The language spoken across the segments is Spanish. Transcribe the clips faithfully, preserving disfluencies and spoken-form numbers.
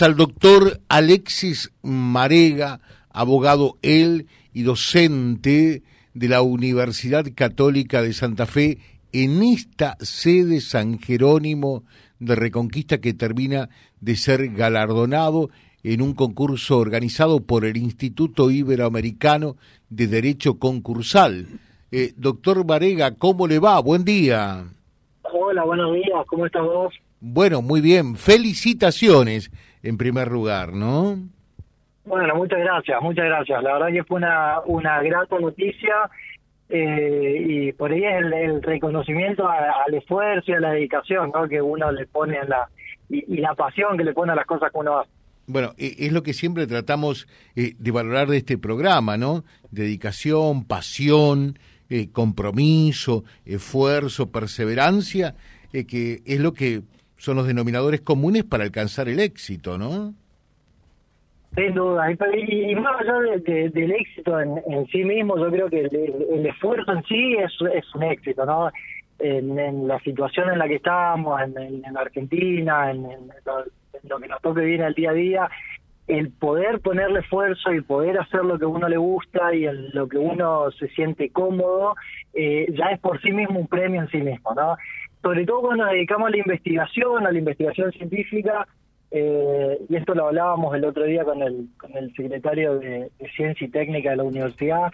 Al doctor Alexis Marega, abogado él y docente de la Universidad Católica de Santa Fe, en esta sede San Jerónimo de Reconquista, que termina de ser galardonado en un concurso organizado por el Instituto Iberoamericano de Derecho Concursal. Eh, doctor Marega, ¿cómo le va? Buen día. Hola, buenos días. ¿Cómo estás vos? Bueno, muy bien. Felicitaciones, en primer lugar, ¿no? Bueno, muchas gracias, muchas gracias. La verdad que fue una, una grata noticia eh, y por ahí es el, el reconocimiento a, al esfuerzo y a la dedicación, ¿no?, que uno le pone a la, y, y la pasión que le pone a las cosas que uno hace. Bueno, es lo que siempre tratamos eh, de valorar de este programa, ¿no? Dedicación, pasión, eh, compromiso, esfuerzo, perseverancia, eh, que es lo que son los denominadores comunes para alcanzar el éxito, ¿no? Sin duda, y, y más allá de, de, del éxito en, en sí mismo, yo creo que el, el esfuerzo en sí es, es un éxito, ¿no? En, en la situación en la que estamos, en, en, en Argentina, en, en, lo, en lo que nos toca vivir en el día a día, el poder ponerle esfuerzo y poder hacer lo que a uno le gusta y en lo que uno se siente cómodo, eh, ya es por sí mismo un premio en sí mismo, ¿no? Sobre todo cuando nos dedicamos a la investigación, a la investigación científica, eh, y esto lo hablábamos el otro día con el con el secretario de, de Ciencia y Técnica de la universidad,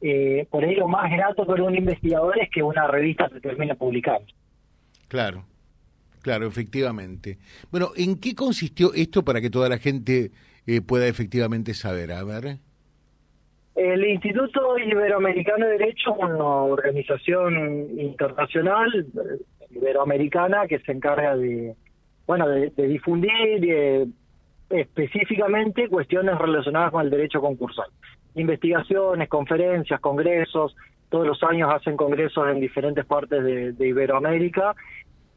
eh, por ahí lo más grato para un investigador es que una revista se termine publicando. Claro, claro, efectivamente. Bueno, ¿en qué consistió esto para que toda la gente eh, pueda efectivamente saber? A ver... El Instituto Iberoamericano de Derecho, una organización internacional iberoamericana que se encarga de, bueno, de, de difundir de, específicamente cuestiones relacionadas con el derecho concursal. Investigaciones, conferencias, congresos, todos los años hacen congresos en diferentes partes de, de Iberoamérica.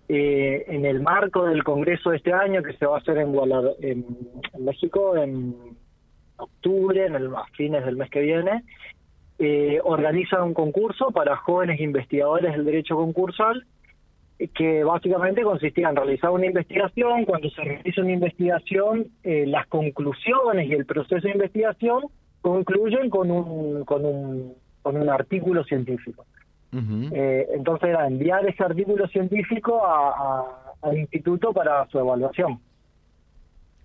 Eh, en el marco del congreso de este año, que se va a hacer en, Guadal- en, en México, en octubre, en el, a fines del mes que viene, eh, organiza un concurso para jóvenes investigadores del derecho concursal, que básicamente consistía en realizar una investigación. Cuando se realiza una investigación, eh, las conclusiones y el proceso de investigación concluyen con un con un, con un artículo científico. Uh-huh. Eh, entonces era enviar ese artículo científico a, a, al instituto para su evaluación.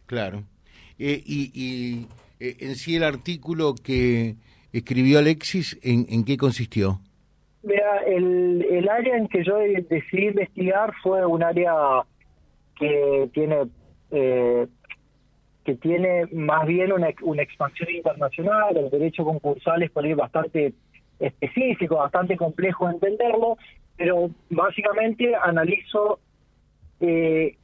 Claro. Eh, y, y eh, en sí el artículo que escribió Alexis, ¿en, en qué consistió? Mira, el, el área en que yo decidí investigar fue un área que tiene eh, que tiene más bien una, una expansión internacional. El derecho concursal es por ahí bastante específico, bastante complejo de entenderlo, pero básicamente analizo eh,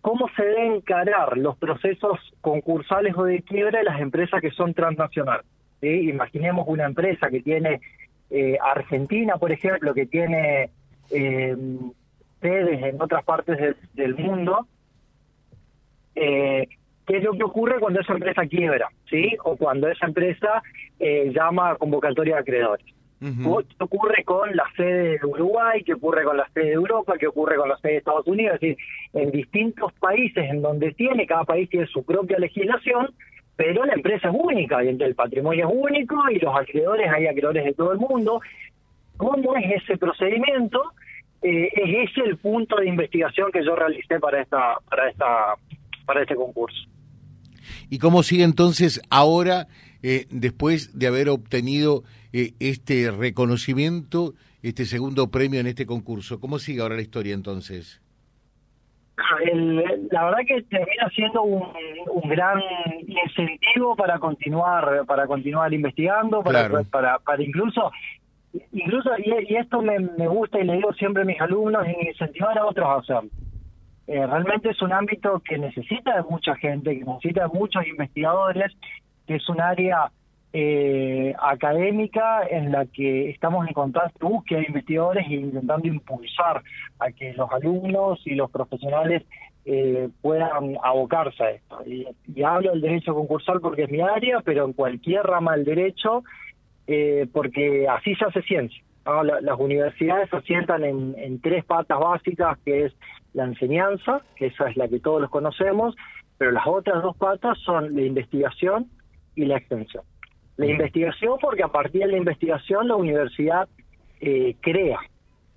¿cómo se deben encarar los procesos concursales o de quiebra de las empresas que son transnacionales? ¿Sí? Imaginemos una empresa que tiene eh, Argentina, por ejemplo, que tiene eh, sedes en otras partes de, del mundo. Eh, ¿Qué es lo que ocurre cuando esa empresa quiebra? ¿Sí? O cuando esa empresa eh, llama a convocatoria de acreedores. Uh-huh. ¿Qué ocurre con la sede de Uruguay? ¿Qué ocurre con la sede de Europa? ¿Qué ocurre con la sede de Estados Unidos? Es decir, en distintos países en donde tiene, cada país tiene su propia legislación, pero la empresa es única, y el patrimonio es único, y los acreedores, hay acreedores de todo el mundo. ¿Cómo es ese procedimiento? Eh, es ese el punto de investigación que yo realicé para esta, para esta, para este concurso. ¿Y cómo sigue entonces ahora, eh, después de haber obtenido eh, este reconocimiento, este segundo premio en este concurso? ¿Cómo sigue ahora la historia entonces? El, la verdad que termina siendo un, un gran incentivo para continuar, para continuar investigando, para, claro. para, para incluso, incluso y, y esto me, me gusta y le digo siempre a mis alumnos, incentivar a otros a hacerlo. Eh, realmente es un ámbito que necesita de mucha gente, que necesita de muchos investigadores, que es un área eh, académica en la que estamos en constante búsqueda de investigadores e intentando impulsar a que los alumnos y los profesionales eh, puedan abocarse a esto. Y, y hablo del derecho concursal porque es mi área, pero en cualquier rama del derecho, eh, porque así se hace ciencia, ¿no? La, las universidades se asientan en, en tres patas básicas, que es la enseñanza, que esa es la que todos los conocemos, Pero las otras dos patas son la investigación y la extensión. La mm. investigación, porque a partir de la investigación la universidad eh, crea,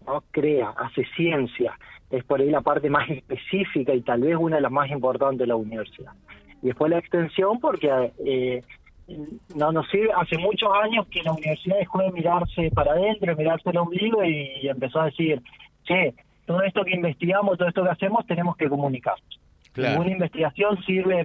¿no? Crea, hace ciencia. Es por ahí la parte más específica y tal vez una de las más importantes de la universidad. Y después la extensión, porque eh, no nos sirve. Hace muchos años que la universidad dejó de mirarse para adentro, mirarse el ombligo y, y empezó a decir, che, todo esto que investigamos, todo esto que hacemos, tenemos que comunicar. Claro. Ninguna investigación sirve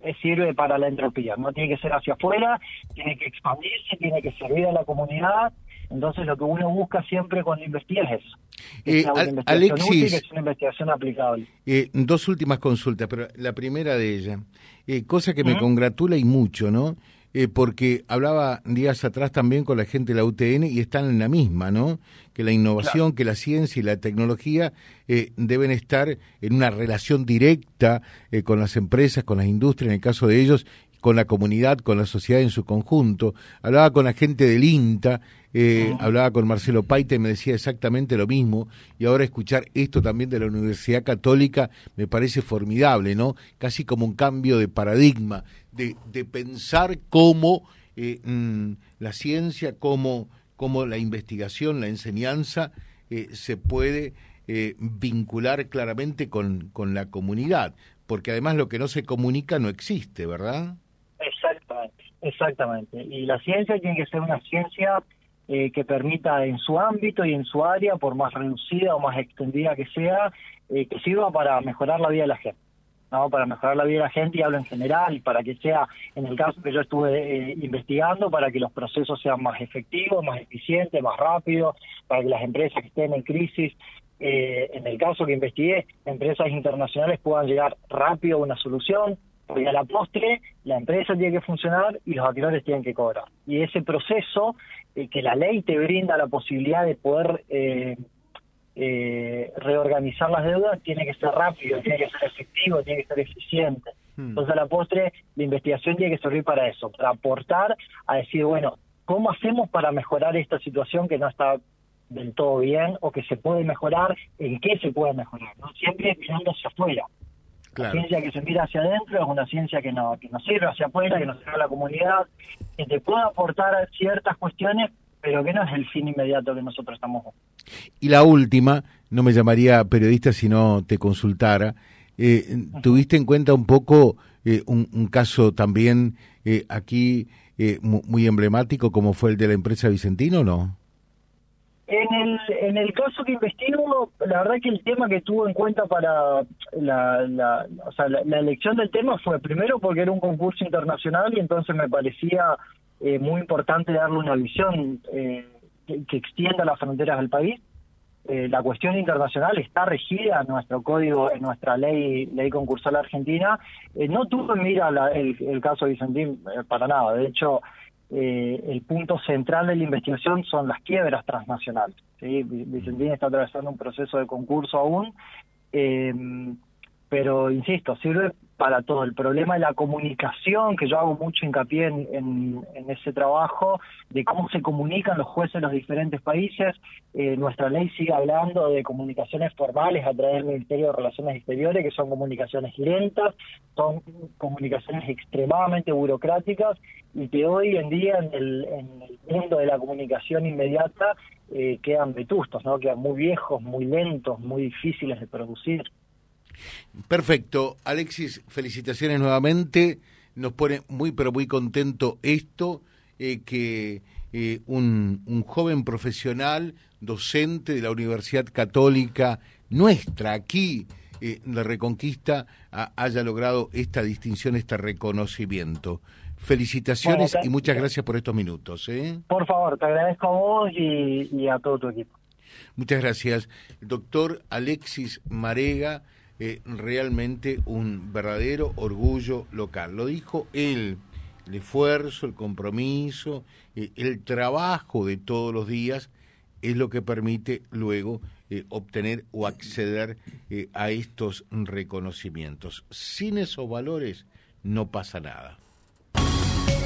eh, sirve para la entropía, no tiene que ser hacia afuera, tiene que expandirse, tiene que servir a la comunidad. Entonces lo que uno busca siempre cuando investiga es eso. Es eh, una investigación Alexis, útil, es una investigación aplicable. Eh, dos últimas consultas, pero la primera de ellas, eh, cosa que ¿Mm? me congratula y mucho, ¿no? Eh, porque hablaba días atrás también con la gente de la U T N y están en la misma, ¿no? Que la innovación, claro, que la ciencia y la tecnología eh, deben estar en una relación directa eh, con las empresas, con las industrias, en el caso de ellos, con la comunidad, con la sociedad en su conjunto. Hablaba con la gente del INTA, eh, uh-huh. hablaba con Marcelo Paita y me decía exactamente lo mismo. Y ahora escuchar esto también de la Universidad Católica me parece formidable, ¿no? Casi como un cambio de paradigma, de, de pensar cómo eh, mmm, la ciencia, cómo, cómo la investigación, la enseñanza eh, se puede eh, vincular claramente con, con la comunidad. Porque además lo que no se comunica no existe, ¿verdad? Exactamente, exactamente. Y la ciencia tiene que ser una ciencia eh, que permita en su ámbito y en su área, por más reducida o más extendida que sea, eh, que sirva para mejorar la vida de la gente, ¿no? Para mejorar la vida de la gente, y hablo en general, para que sea, en el caso que yo estuve eh, investigando, para que los procesos sean más efectivos, más eficientes, más rápidos, para que las empresas que estén en crisis, eh, en el caso que investigué, empresas internacionales puedan llegar rápido a una solución, porque a la postre la empresa tiene que funcionar y los acreedores tienen que cobrar. Y ese proceso eh, que la ley te brinda la posibilidad de poder eh, eh, reorganizar las deudas, tiene que ser rápido, tiene que ser efectivo, tiene que ser eficiente. Hmm. Entonces a la postre la investigación tiene que servir para eso, para aportar a decir, bueno, ¿cómo hacemos para mejorar esta situación que no está del todo bien, o que se puede mejorar, en qué se puede mejorar, ¿no? Siempre mirando hacia afuera. Claro. La ciencia que se mira hacia adentro es una ciencia que no, que no sirve hacia afuera, que no sirve a la comunidad, que te puede aportar ciertas cuestiones, pero que no es el fin inmediato que nosotros estamos con. Y la última, no me llamaría periodista si no te consultara, eh, ¿tuviste en cuenta un poco eh, un, un caso también eh, aquí eh, muy emblemático como fue el de la empresa Vicentín, o no? En el, en el caso que investigo, la verdad que el tema que tuvo en cuenta para la, la, o sea, la, la elección del tema fue primero porque era un concurso internacional y entonces me parecía eh, muy importante darle una visión eh, que, que extienda las fronteras del país. Eh, la cuestión internacional está regida en nuestro código, en nuestra ley ley concursal argentina. Eh, no tuvo en mira la, el, el caso de Vicentín eh, para nada, de hecho... Eh, el punto central de la investigación son las quiebras transnacionales, ¿sí? Vicentín está atravesando un proceso de concurso aún, eh, pero insisto, sirve para todo. El problema de la comunicación, que yo hago mucho hincapié en, en, en ese trabajo, de cómo se comunican los jueces de los diferentes países. Eh, nuestra ley sigue hablando de comunicaciones formales a través del Ministerio de Relaciones Exteriores, que son comunicaciones lentas, son comunicaciones extremadamente burocráticas, y que hoy en día en el, en el mundo de la comunicación inmediata eh, quedan vetustos, ¿no? Quedan muy viejos, muy lentos, muy difíciles de producir. Perfecto, Alexis, felicitaciones nuevamente. Nos pone muy pero muy contento esto, eh, que eh, un, un joven profesional, docente de la Universidad Católica nuestra aquí eh, de Reconquista, a, haya logrado esta distinción, este reconocimiento. Felicitaciones, bueno, te... y muchas gracias por estos minutos, ¿eh? Por favor, te agradezco a vos y, y a todo tu equipo. Muchas gracias, doctor Alexis Marega. Eh, realmente un verdadero orgullo local. Lo dijo él, el esfuerzo, el compromiso, eh, el trabajo de todos los días es lo que permite luego eh, obtener o acceder eh, a estos reconocimientos. Sin esos valores no pasa nada.